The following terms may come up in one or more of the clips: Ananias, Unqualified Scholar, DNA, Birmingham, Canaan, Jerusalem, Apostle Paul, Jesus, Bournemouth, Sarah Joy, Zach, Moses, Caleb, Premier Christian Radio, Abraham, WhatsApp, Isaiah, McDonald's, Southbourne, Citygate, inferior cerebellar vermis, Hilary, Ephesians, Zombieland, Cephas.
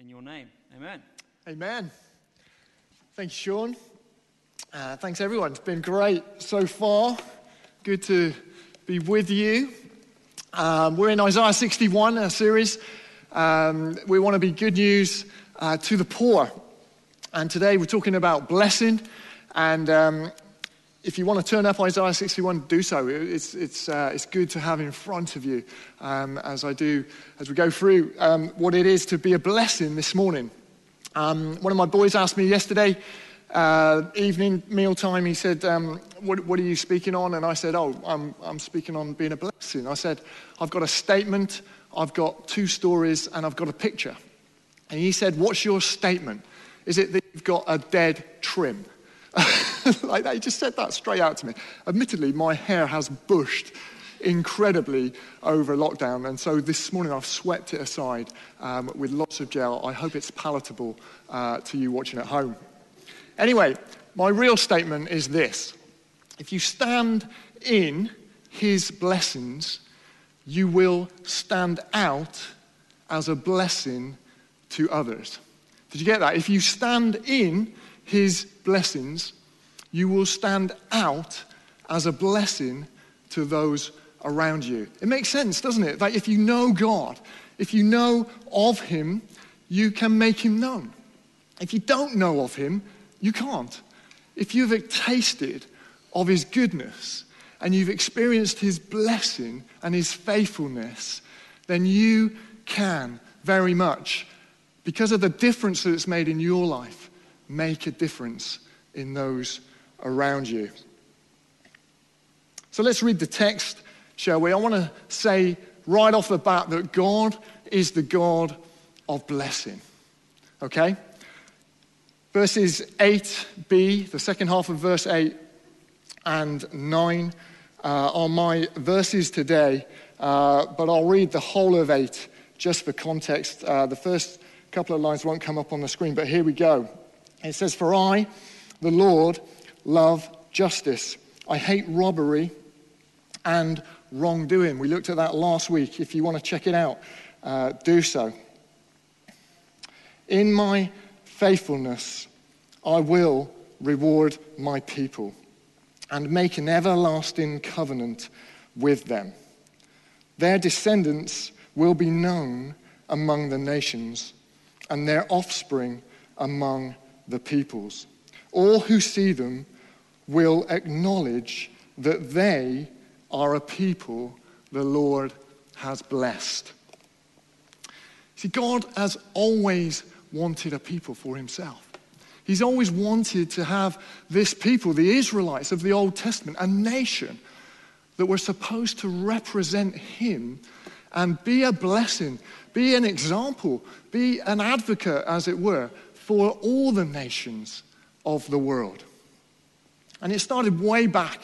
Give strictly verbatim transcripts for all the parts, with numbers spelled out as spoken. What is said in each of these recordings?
in your name. Amen. Amen. Thanks, Sean. Uh, thanks, everyone. It's been great so far. Good to be with you. Um, we're in Isaiah sixty-one, our series. Um, we want to be good news uh, to the poor. And today we're talking about blessing. And um, if you want to turn up Isaiah sixty-one, do so. It's it's uh, it's good to have in front of you um, as I do as we go through um, what it is to be a blessing this morning. Um, one of my boys asked me yesterday uh, evening meal time. He said, um, what, "What are you speaking on?" And I said, "Oh, I'm I'm speaking on being a blessing." I said, "I've got a statement. I've got two stories and I've got a picture." And he said, "What's your statement? Is it that you've got a dead trim?" Like that, he just said that straight out to me. Admittedly, my hair has bushed incredibly over lockdown. And so this morning I've swept it aside um, with lots of gel. I hope it's palatable uh, to you watching at home. Anyway, my real statement is this. If you stand in his blessings, you will stand out as a blessing to others. Did you get that? If you stand in his blessings, you will stand out as a blessing to those around you. It makes sense, doesn't it? That if you know God, if you know of him, you can make him known. If you don't know of him, you can't. If you've tasted of his goodness, and you've experienced his blessing and his faithfulness, then you can very much, because of the difference that it's made in your life, make a difference in those around you. So let's read the text, shall we? I want to say right off the bat that God is the God of blessing, okay? Verses eight b, the second half of verse eight and nine, Uh, are my verses today, uh, but I'll read the whole of eight just for context. Uh, the first couple of lines won't come up on the screen, but here we go. It says, "For I, the Lord, love justice. I hate robbery and wrongdoing." We looked at that last week. If you want to check it out, uh, do so. "In my faithfulness, I will reward my people and make an everlasting covenant with them. Their descendants will be known among the nations, and their offspring among the peoples. All who see them will acknowledge that they are a people the Lord has blessed." See, God has always wanted a people for himself. He's always wanted to have this people, the Israelites of the Old Testament, a nation that were supposed to represent him and be a blessing, be an example, be an advocate, as it were, for all the nations of the world. And it started way back,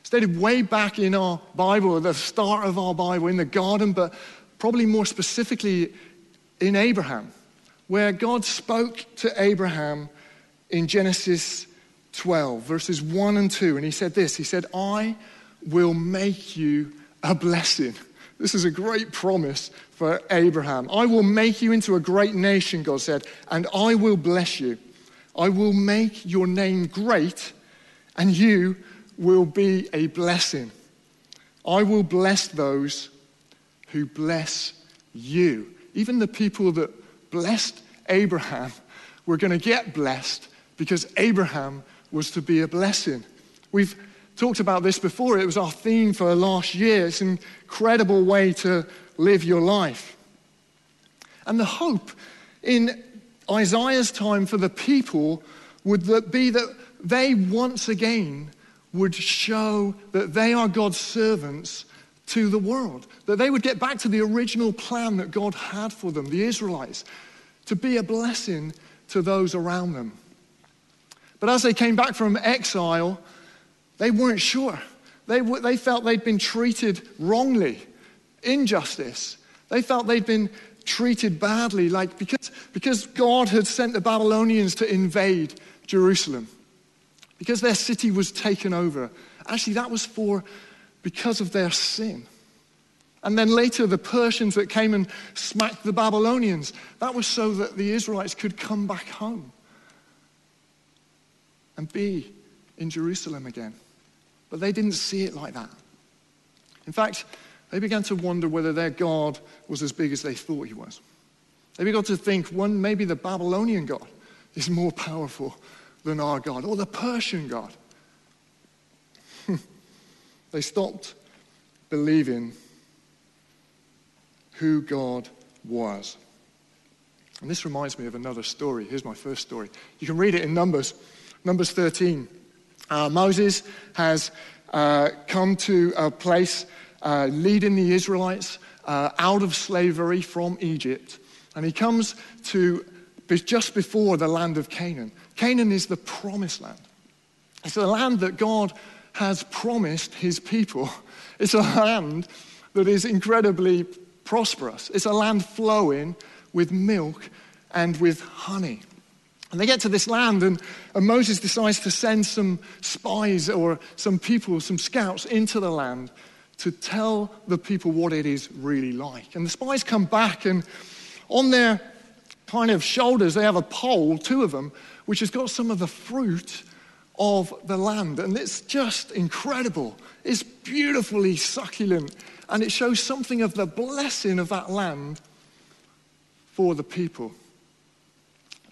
it started way back in our Bible, at the start of our Bible, in the garden, but probably more specifically in Abraham, where God spoke to Abraham in Genesis twelve, verses one and two, and he said this, he said, "I will make you a blessing." This is a great promise for Abraham. "I will make you into a great nation," God said, "and I will bless you. I will make your name great, and you will be a blessing. I will bless those who bless you." Even the people that blessed Abraham were going to get blessed, because Abraham was to be a blessing. We've talked about this before. It was our theme for last year. It's an incredible way to live your life. And the hope in Isaiah's time for the people would be that they once again would show that they are God's servants to the world, that they would get back to the original plan that God had for them, the Israelites, to be a blessing to those around them. But as they came back from exile, they weren't sure. They w- they felt they'd been treated wrongly, injustice. They felt they'd been treated badly, like because, because God had sent the Babylonians to invade Jerusalem, because their city was taken over. Actually, that was for because of their sin. And then later, the Persians that came and smacked the Babylonians, that was so that the Israelites could come back home and be in Jerusalem again. But they didn't see it like that. In fact, they began to wonder whether their God was as big as they thought he was. They began to think, one, maybe the Babylonian God is more powerful than our God, or the Persian God. They stopped believing who God was. And this reminds me of another story. Here's my first story. You can read it in Numbers. Numbers thirteen. Uh, Moses has uh, come to a place uh, leading the Israelites uh, out of slavery from Egypt. And he comes to just before the land of Canaan. Canaan is the promised land. It's the land that God has promised his people. It's a land that is incredibly prosperous. It's a land flowing with milk and with honey. And they get to this land, and, and Moses decides to send some spies or some people, some scouts into the land to tell the people what it is really like. And the spies come back, and on their kind of shoulders, they have a pole, two of them, which has got some of the fruit of the land. And it's just incredible. It's beautifully succulent. And it shows something of the blessing of that land for the people.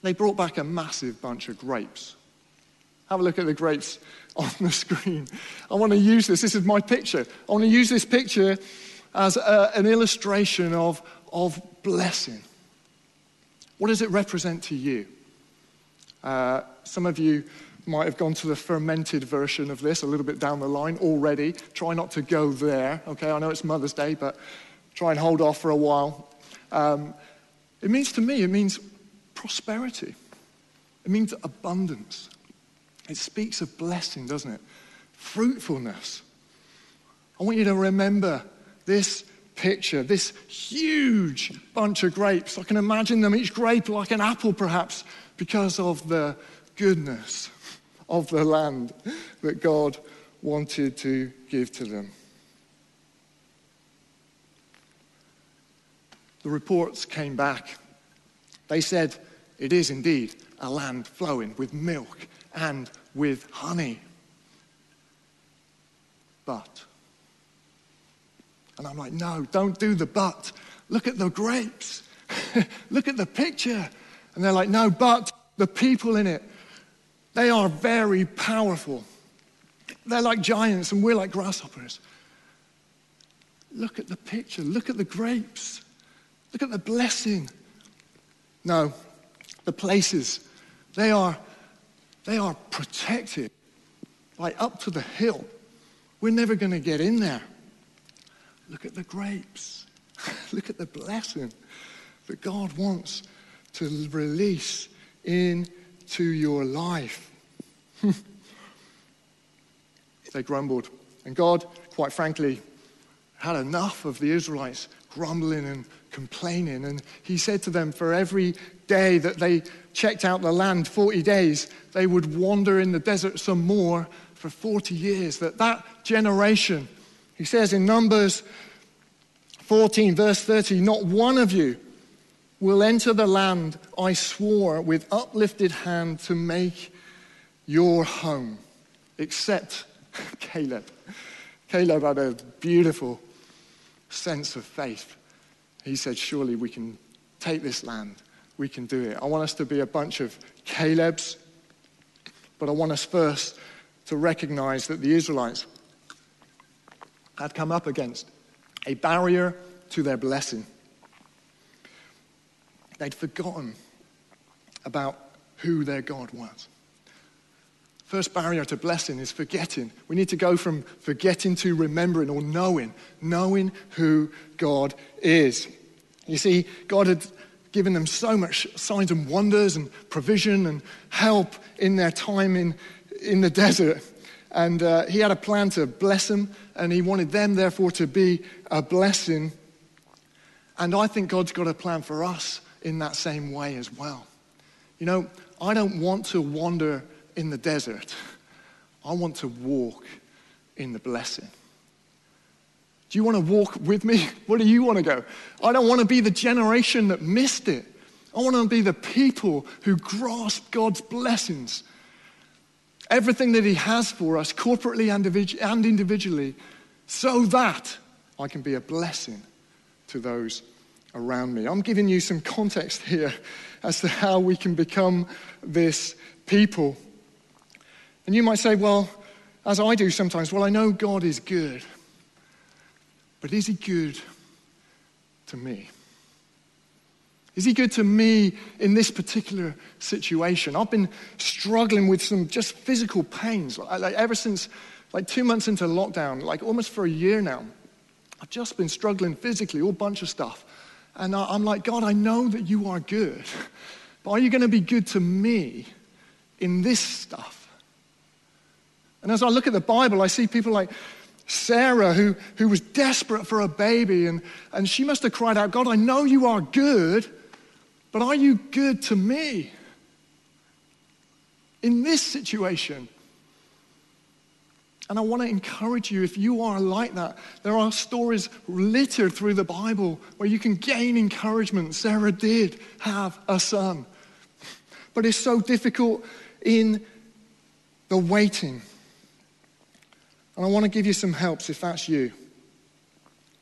They brought back a massive bunch of grapes. Have a look at the grapes on the screen. I want to use this. This is my picture. I want to use this picture as a, an illustration of, of blessing. What does it represent to you? Uh, some of you might have gone to the fermented version of this a little bit down the line already. Try not to go there, okay? I know it's Mother's Day, but try and hold off for a while. Um, it means to me, it means prosperity. It means abundance. It speaks of blessing, doesn't it? Fruitfulness. I want you to remember this picture, this huge bunch of grapes. I can imagine them, each grape like an apple perhaps, because of the goodness of the land that God wanted to give to them. The reports came back. They said, it is indeed a land flowing with milk and with honey. But, and I'm like, no, don't do the but. Look at the grapes. Look at the picture. And they're like, no, but the people in it, they are very powerful. They're like giants and we're like grasshoppers. Look at the picture. Look at the grapes. Look at the blessing. No, the places, they are, they are protected, like up to the hill. We're never going to get in there. Look at the grapes. Look at the blessing that God wants to release into your life. They grumbled. And God, quite frankly, had enough of the Israelites grumbling and complaining. And he said to them, for every day that they checked out the land, forty days, they would wander in the desert some more for forty years. That that generation, he says in Numbers fourteen, verse thirty, not one of you will enter the land I swore with uplifted hand to make your home, except Caleb. Caleb had a beautiful sense of faith. He said, surely we can take this land. We can do it. I want us to be a bunch of Calebs, but I want us first to recognize that the Israelites had come up against a barrier to their blessing. They'd forgotten about who their God was. First barrier to blessing is forgetting. We need to go from forgetting to remembering or knowing, knowing who God is. You see, God had given them so much signs and wonders and provision and help in their time in, in the desert. And uh, he had a plan to bless them, and he wanted them, therefore, to be a blessing. And I think God's got a plan for us in that same way as well. You know, I don't want to wander in the desert. I want to walk in the blessing. Do you want to walk with me? Where do you want to go? I don't want to be the generation that missed it. I want to be the people who grasp God's blessings. Everything that he has for us, corporately and individually, so that I can be a blessing to those around me. I'm giving you some context here as to how we can become this people. And you might say, well, as I do sometimes, well, I know God is good. But is he good to me? Is he good to me in this particular situation? I've been struggling with some just physical pains. Like, like ever since, like two months into lockdown, like almost for a year now, I've just been struggling physically, all bunch of stuff. And I, I'm like, God, I know that you are good, but are you going to be good to me in this stuff? And as I look at the Bible, I see people like Sarah, who, who was desperate for a baby, and, and she must have cried out, God, I know you are good, but are you good to me in this situation? And I want to encourage you, if you are like that, there are stories littered through the Bible where you can gain encouragement. Sarah did have a son, but it's so difficult in the waiting. And I want to give you some helps if that's you.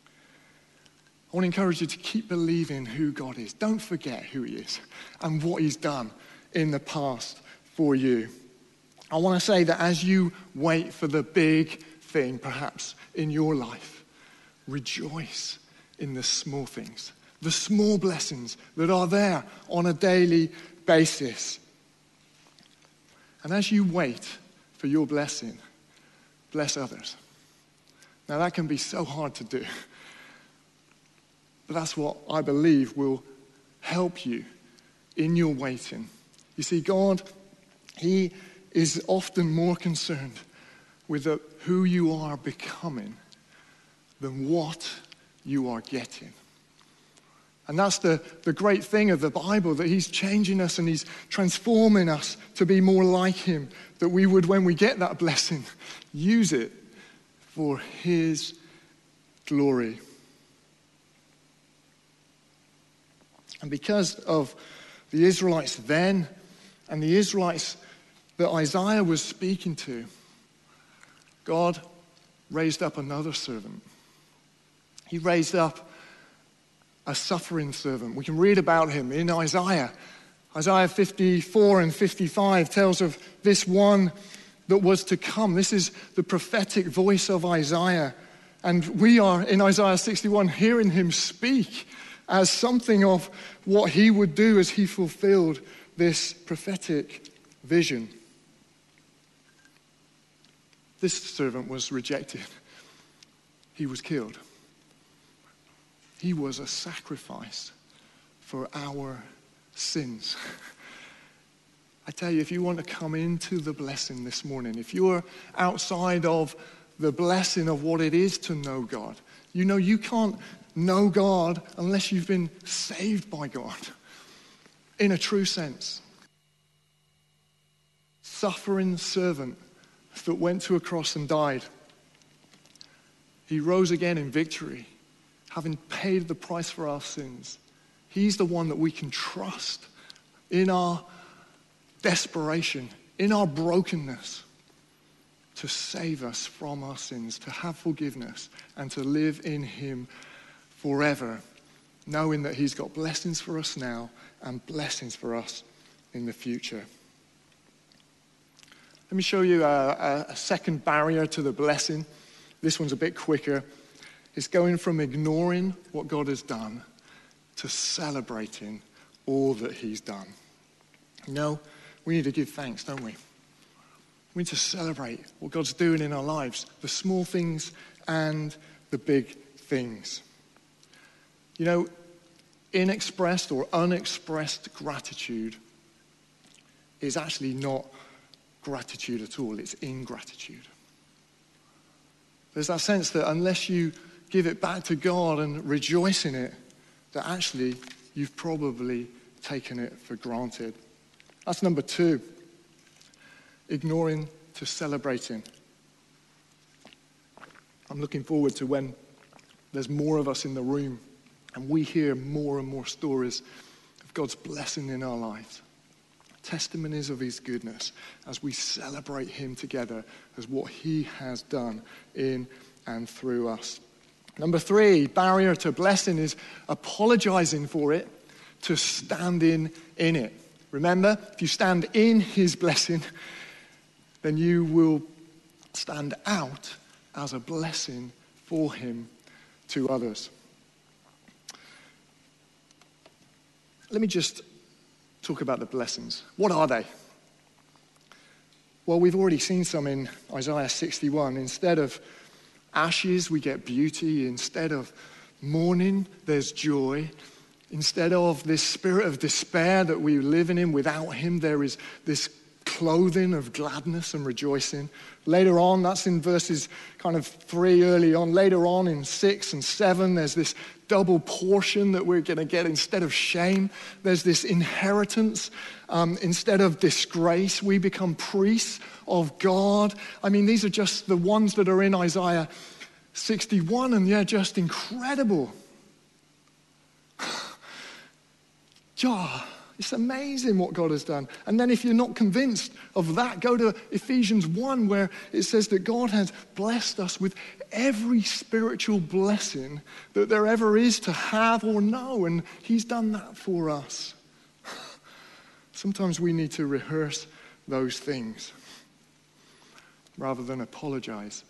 I want to encourage you to keep believing who God is. Don't forget who he is and what he's done in the past for you. I want to say that as you wait for the big thing, perhaps, in your life, rejoice in the small things, the small blessings that are there on a daily basis. And as you wait for your blessing, bless others. Now that can be so hard to do, but that's what I believe will help you in your waiting. You see, God, he is often more concerned with the, who you are becoming than what you are getting. And that's the, the great thing of the Bible, that he's changing us and he's transforming us to be more like him, that we would, when we get that blessing, use it for his glory. And because of the Israelites then and the Israelites that Isaiah was speaking to, God raised up another servant. He raised up a suffering servant. We can read about him in Isaiah. Isaiah fifty-four and fifty-five tells of this one that was to come. This is the prophetic voice of Isaiah. And we are, in Isaiah sixty-one, hearing him speak as something of what he would do as he fulfilled this prophetic vision. This servant was rejected. He was killed. He was a sacrifice for our sins. I tell you, if you want to come into the blessing this morning, if you're outside of the blessing of what it is to know God, you know you can't know God unless you've been saved by God in a true sense. Suffering servant that went to a cross and died. He rose again in victory, having paid the price for our sins. He's the one that we can trust in our desperation, in our brokenness, to save us from our sins, to have forgiveness, and to live in him forever, knowing that he's got blessings for us now and blessings for us in the future. Let me show you a, a second barrier to the blessing. This one's a bit quicker. It's going from ignoring what God has done to celebrating all that he's done. You know, we need to give thanks, don't we? We need to celebrate what God's doing in our lives, the small things and the big things. You know, inexpressed or unexpressed gratitude is actually not gratitude at all. It's ingratitude. There's that sense that unless you give it back to God and rejoice in it, that actually you've probably taken it for granted. That's number two, ignoring to celebrating. I'm looking forward to when There's more of us in the room, and we hear more and more stories of God's blessing in our lives. Testimonies of his goodness as we celebrate him together as what he has done in and through us. Number three, barrier to blessing is apologizing for it to standing in it. Remember, if you stand in his blessing, then you will stand out as a blessing for him to others. Let me just talk about the blessings. What are they? Well, we've already seen some in Isaiah sixty-one. Instead of ashes, we get beauty. Instead of mourning, there's joy. Instead of this spirit of despair that we live in, without him, there is this clothing of gladness and rejoicing. Later on, that's in verses kind of three early on. Later on in six and seven, there's this double portion that we're going to get. Instead of shame, there's this inheritance. Um, instead of disgrace, we become priests of God. I mean, these are just the ones that are in Isaiah sixty-one, and they're just incredible. Jah. It's amazing what God has done. And then if you're not convinced of that, go to Ephesians one, where it says that God has blessed us with every spiritual blessing that there ever is to have or know, and he's done that for us. Sometimes we need to rehearse those things rather than apologize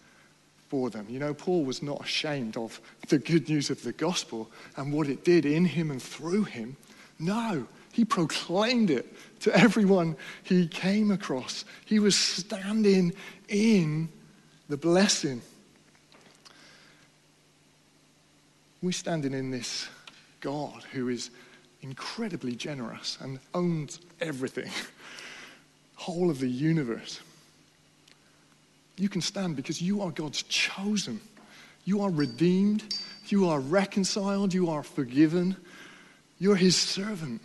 for them. You know, Paul was not ashamed of the good news of the gospel and what it did in him and through him. No. He proclaimed it to everyone he came across. He was standing in the blessing. We're standing in this God who is incredibly generous and owns everything, whole of the universe. You can stand because you are God's chosen. You are redeemed. You are reconciled. You are forgiven. You're his servant.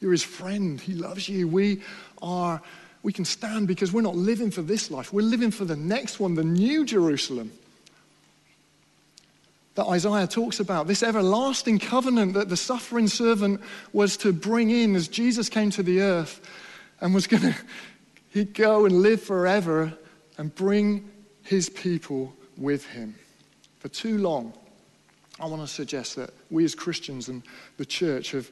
You're his friend. He loves you. We are, we can stand because we're not living for this life. We're living for the next one, the new Jerusalem that Isaiah talks about. This everlasting covenant that the suffering servant was to bring in as Jesus came to the earth and was going to, he'd go and live forever and bring his people with him. For too long, I want to suggest that we as Christians and the church have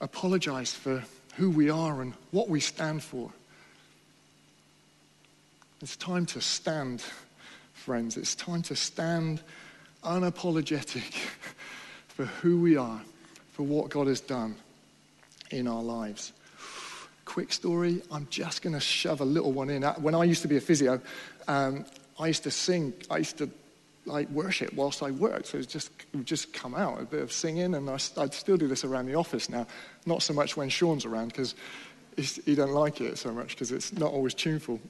apologize for who we are and what we stand for. It's time to stand, friends. It's time to stand unapologetic for who we are, for what God has done in our lives. Quick story, I'm just going to shove a little one in. When I used to be a physio, um, I used to sing, I used to like worship whilst I worked, so it just it would just come out a bit of singing, and I, I'd still do this around the office now. Not so much when Sean's around because he don't like it so much because it's not always tuneful.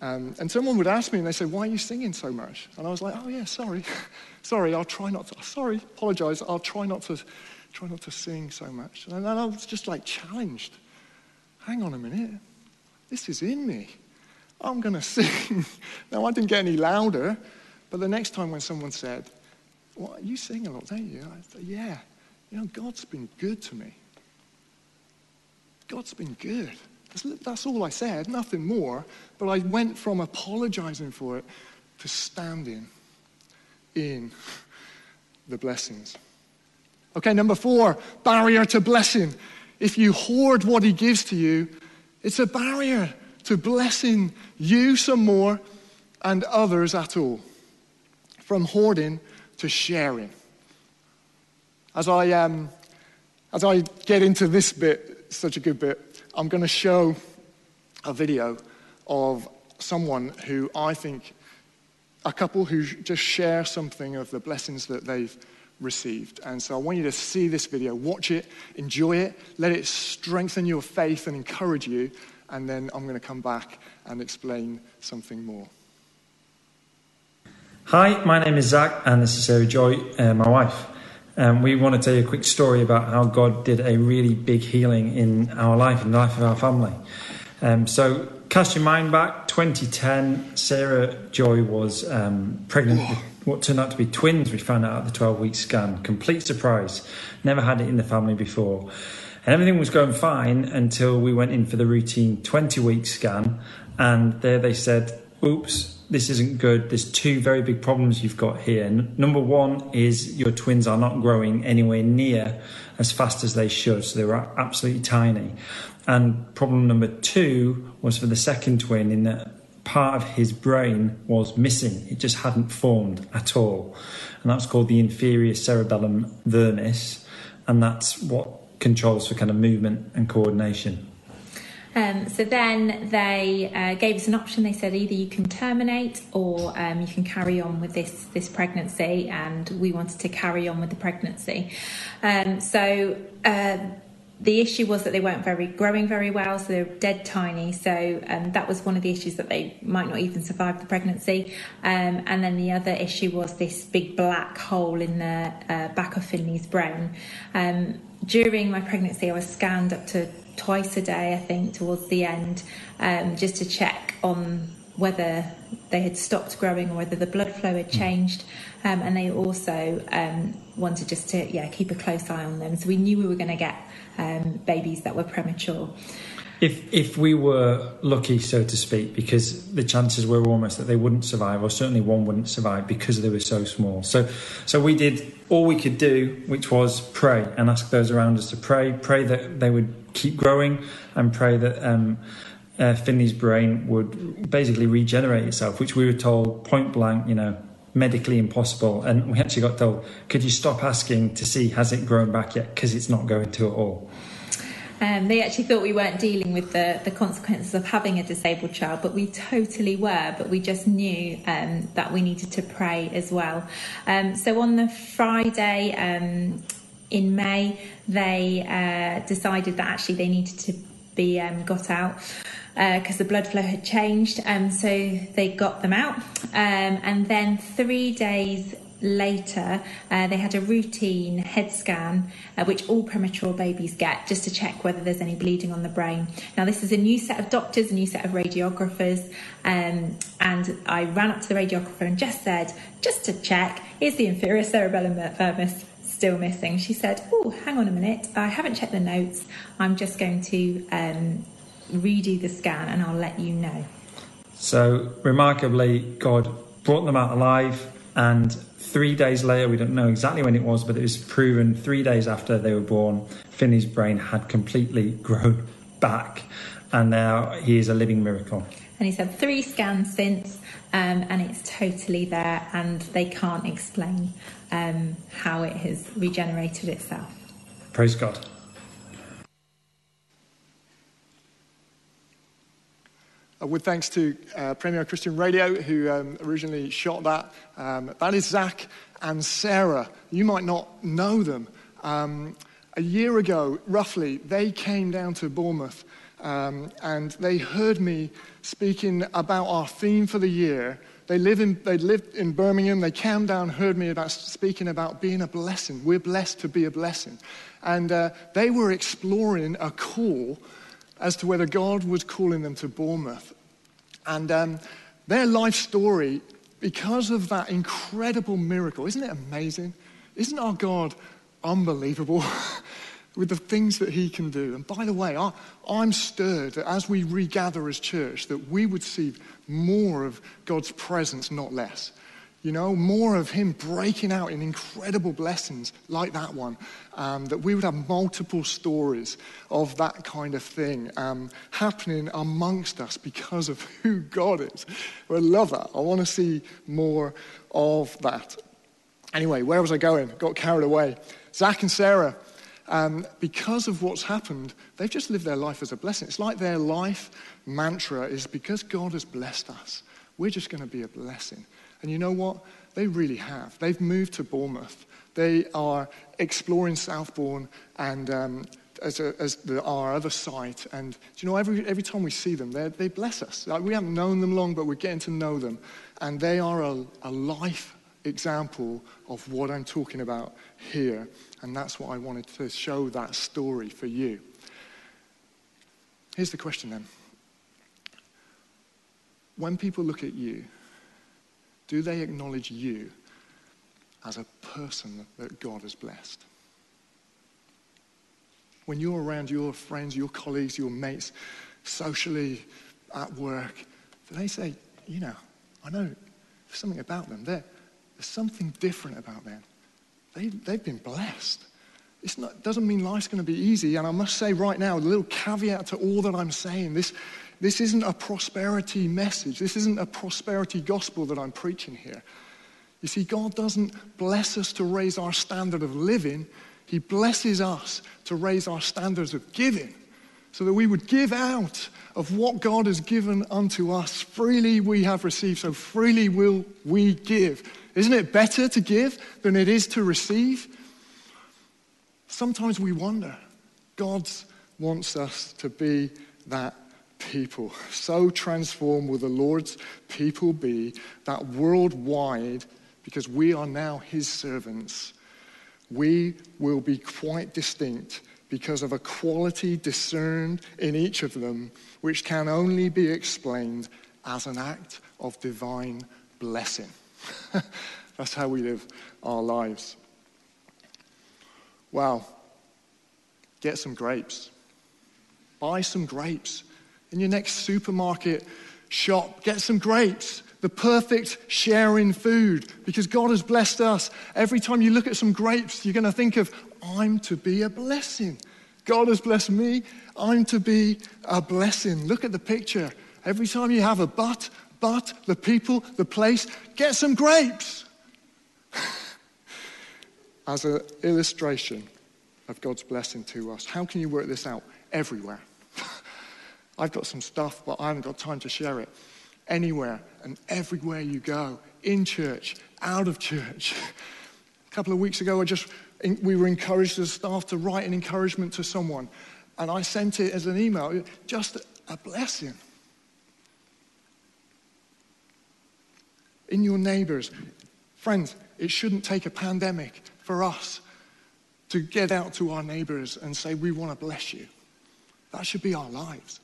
Um, and someone would ask me, and they say, "Why are you singing so much?" And I was like, "Oh yeah, sorry, sorry, I'll try not to. Sorry, apologise. I'll try not to, try not to sing so much." And I was just like challenged. Hang on a minute, this is in me. I'm going to sing. Now I didn't get any louder. But the next time when someone said, "Well, you sing a lot, don't you?" I said, "Yeah, you know, God's been good to me. God's been good." That's all I said, nothing more. But I went from apologizing for it to standing in the blessings. Okay, number four, barrier to blessing. If you hoard what he gives to you, it's a barrier to blessing you some more and others at all. From hoarding to sharing. As I um, as I get into this bit, such a good bit, I'm going to show a video of someone who I think, a couple who just share something of the blessings that they've received. And so I want you to see this video, watch it, enjoy it, let it strengthen your faith and encourage you, and then I'm going to come back and explain something more. Hi, my name is Zach, and this is Sarah Joy, uh, my wife. Um, we want to tell you a quick story about how God did a really big healing in our life, in the life of our family. Um, so, cast your mind back, twenty ten, Sarah Joy was um, pregnant with what turned out to be twins, we found out at the twelve-week scan. Complete surprise. Never had it in the family before. And everything was going fine until we went in for the routine twenty-week scan. And there they said, oops, this isn't good. There's two very big problems you've got here. Number one is your twins are not growing anywhere near as fast as they should. So they were absolutely tiny. And problem number two was for the second twin in that part of his brain was missing. It just hadn't formed at all. And that's called the inferior cerebellar vermis. And that's what controls for kind of movement and coordination. Um, so then they uh, gave us an option. They said either you can terminate or um, you can carry on with this, this pregnancy. And we wanted to carry on with the pregnancy. Um, so uh, the issue was that they weren't very growing very well, so they were dead tiny. So um, that was one of the issues, that they might not even survive the pregnancy. Um, and then the other issue was this big black hole in the uh, back of Finley's brain. Um, during my pregnancy, I was scanned up to twice a day, I think, towards the end, um, just to check on whether they had stopped growing or whether the blood flow had changed. Um, and they also um, wanted just to yeah keep a close eye on them. So we knew we were going to get um, babies that were premature. If if we were lucky, so to speak, because the chances were almost that they wouldn't survive, or certainly one wouldn't survive because they were so small. So so we did all we could do, which was pray and ask those around us to pray, pray that they would keep growing, and pray that um, uh, Finley's brain would basically regenerate itself, which we were told point blank, you know, medically impossible. And we actually got told, could you stop asking to see has it grown back yet, because it's not going to at all. Um, they actually thought we weren't dealing with the, the consequences of having a disabled child, but we totally were. But we just knew um, that we needed to pray as well. Um, so on the Friday um, in May, they uh, decided that actually they needed to be um, got out because uh, the blood flow had changed. Um, so they got them out. Um, and then three days later, uh, they had a routine head scan, uh, which all premature babies get, just to check whether there's any bleeding on the brain. Now, this is a new set of doctors, a new set of radiographers, um, and I ran up to the radiographer and just said, just to check, is the inferior cerebellar vermis still missing? She said, oh, hang on a minute, I haven't checked the notes, I'm just going to um, redo the scan and I'll let you know. So, remarkably, God brought them out alive, and three days later, we don't know exactly when it was, but it was proven three days after they were born, Finley's brain had completely grown back, and now he is a living miracle. And he's had three scans since, um, and it's totally there, and they can't explain um, how it has regenerated itself. Praise God. With thanks to uh, Premier Christian Radio, who um, originally shot that. Um, that is Zach and Sarah. You might not know them. Um, a year ago, roughly, they came down to Bournemouth um, and they heard me speaking about our theme for the year. They live in, they lived in Birmingham. They came down, heard me about speaking about being a blessing. We're blessed to be a blessing. And uh, they were exploring a call as to whether God was calling them to Bournemouth. And um, their life story, because of that incredible miracle, isn't it amazing? Isn't our God unbelievable with the things that he can do? And by the way, I, I'm stirred that as we regather as church, that we would see more of God's presence, not less. You know, more of him breaking out in incredible blessings like that one, um, that we would have multiple stories of that kind of thing um, happening amongst us because of who God is. I love that. I want to see more of that. Anyway, where was I going? Got carried away. Zach and Sarah, um, because of what's happened, they've just lived their life as a blessing. It's like their life mantra is, because God has blessed us, we're just going to be a blessing. And you know what? They really have. They've moved to Bournemouth. They are exploring Southbourne and um, as, a, as the, our other site. And do you know, every every time we see them, they bless us. Like, we haven't known them long, but we're getting to know them. And they are a, a life example of what I'm talking about here. And that's what I wanted to show, that story for you. Here's the question then. When people look at you, do they acknowledge you as a person that God has blessed. When you're around your friends, your colleagues, your mates, socially, at work, they say, you know, I know there's something about them. They're, there's something different about them. They, they've been blessed. It's not, doesn't mean life's going to be easy. And I must say right now, a little caveat to all that I'm saying, this, this isn't a prosperity message. This isn't a prosperity gospel that I'm preaching here. You see, God doesn't bless us to raise our standard of living. He blesses us to raise our standards of giving, so that we would give out of what God has given unto us. Freely we have received, so freely will we give. Isn't it better to give than it is to receive? Sometimes we wonder. God wants us to be that people. So transformed will the Lord's people be, that worldwide, because we are now his servants, we will be quite distinct because of a quality discerned in each of them, which can only be explained as an act of divine blessing. That's how we live our lives. Wow. Get some grapes. Buy some grapes. In your next supermarket shop, get some grapes. The perfect sharing food, because God has blessed us. Every time you look at some grapes, you're going to think of, I'm to be a blessing. God has blessed me. I'm to be a blessing. Look at the picture. Every time you have a but, but, the people, the place, get some grapes. As an illustration of God's blessing to us. How can you work this out? Everywhere. I've got some stuff, but I haven't got time to share it. Anywhere and everywhere you go, in church, out of church. A couple of weeks ago, I just we were encouraged as staff to write an encouragement to someone, and I sent it as an email, just a blessing. In your neighbours, friends, it shouldn't take a pandemic for us to get out to our neighbours and say, we want to bless you. That should be our lives.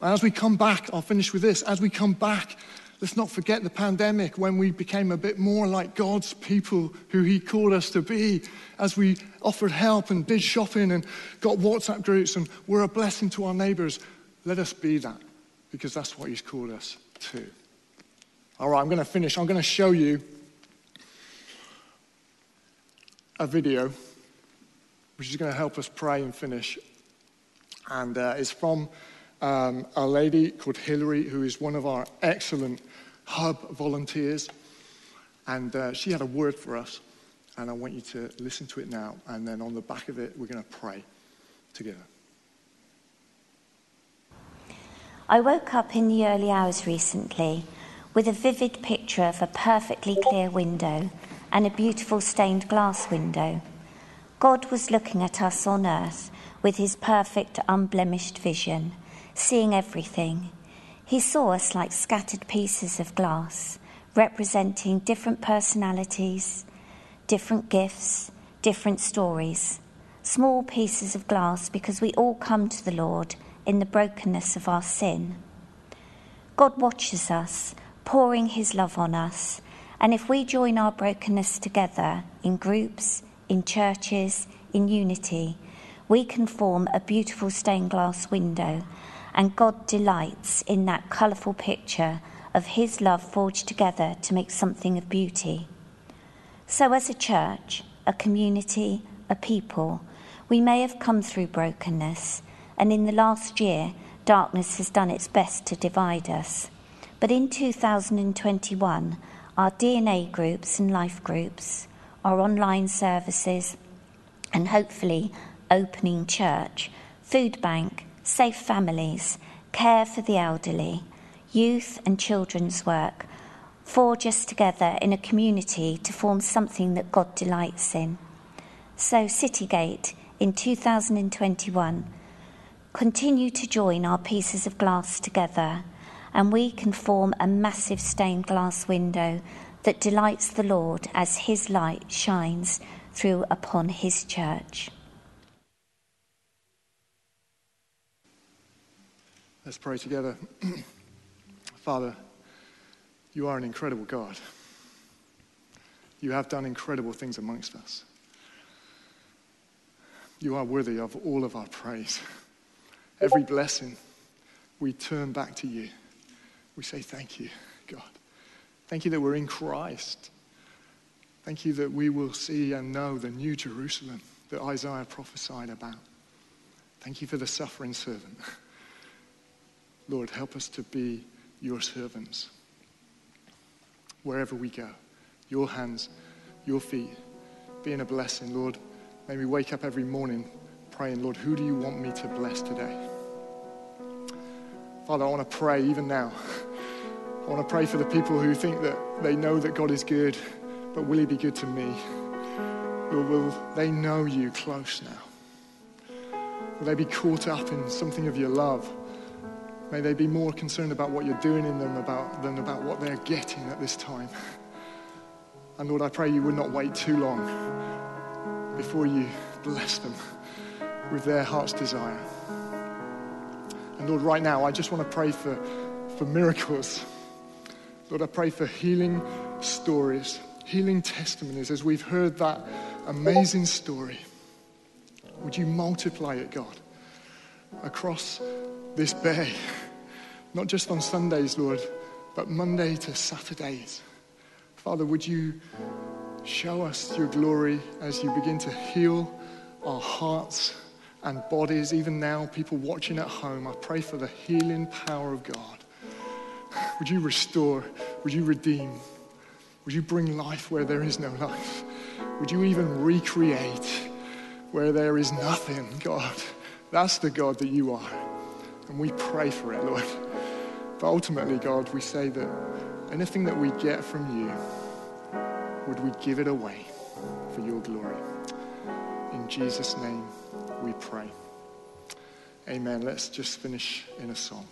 And as we come back, I'll finish with this, as we come back, let's not forget the pandemic when we became a bit more like God's people who he called us to be, as we offered help and did shopping and got WhatsApp groups and were a blessing to our neighbours. Let us be that, because that's what he's called us to. All right, I'm going to finish. I'm going to show you a video which is going to help us pray and finish. And uh, it's from... Um, a lady called Hilary, who is one of our excellent hub volunteers, and uh, she had a word for us, and I want you to listen to it now, and then on the back of it, we're going to pray together. I woke up in the early hours recently with a vivid picture of a perfectly clear window and a beautiful stained glass window. God was looking at us on earth with his perfect, unblemished vision, seeing everything. He saw us like scattered pieces of glass, representing different personalities, different gifts, different stories. Small pieces of glass, because we all come to the Lord in the brokenness of our sin. God watches us, pouring his love on us, and if we join our brokenness together in groups, in churches, in unity, we can form a beautiful stained glass window. And God delights in that colourful picture of his love forged together to make something of beauty. So as a church, a community, a people, we may have come through brokenness, and in the last year, darkness has done its best to divide us. But in two thousand twenty-one, our D N A groups and life groups, our online services, and hopefully opening church, food bank, safe families, care for the elderly, youth and children's work, forge us together in a community to form something that God delights in. So Citygate in two thousand twenty-one, continue to join our pieces of glass together, and we can form a massive stained glass window that delights the Lord as his light shines through upon his church. Let's pray together. Father, you are an incredible God. You have done incredible things amongst us. You are worthy of all of our praise. Every blessing, we turn back to you. We say thank you, God. Thank you that we're in Christ. Thank you that we will see and know the new Jerusalem that Isaiah prophesied about. Thank you for the suffering servant. Lord, help us to be your servants. Wherever we go, your hands, your feet, being a blessing, Lord. May we wake up every morning praying, Lord, who do you want me to bless today? Father, I want to pray even now. I want to pray for the people who think that they know that God is good, but will he be good to me? Or will they know you close now? Will they be caught up in something of your love? May they be more concerned about what you're doing in them about than about what they're getting at this time. And Lord, I pray you would not wait too long before you bless them with their heart's desire. And Lord, right now, I just want to pray for, for miracles. Lord, I pray for healing stories, healing testimonies. As we've heard that amazing story, would you multiply it, God, across this bay, not just on Sundays, Lord, but Monday to Saturdays. Father, would you show us your glory as you begin to heal our hearts and bodies, even now, people watching at home. I pray for the healing power of God. Would you restore? Would you redeem? Would you bring life where there is no life? Would you even recreate where there is nothing, God? That's the God that you are. And we pray for it, Lord. But ultimately, God, we say that anything that we get from you, would we give it away for your glory? In Jesus' name we pray. Amen. Let's just finish in a song.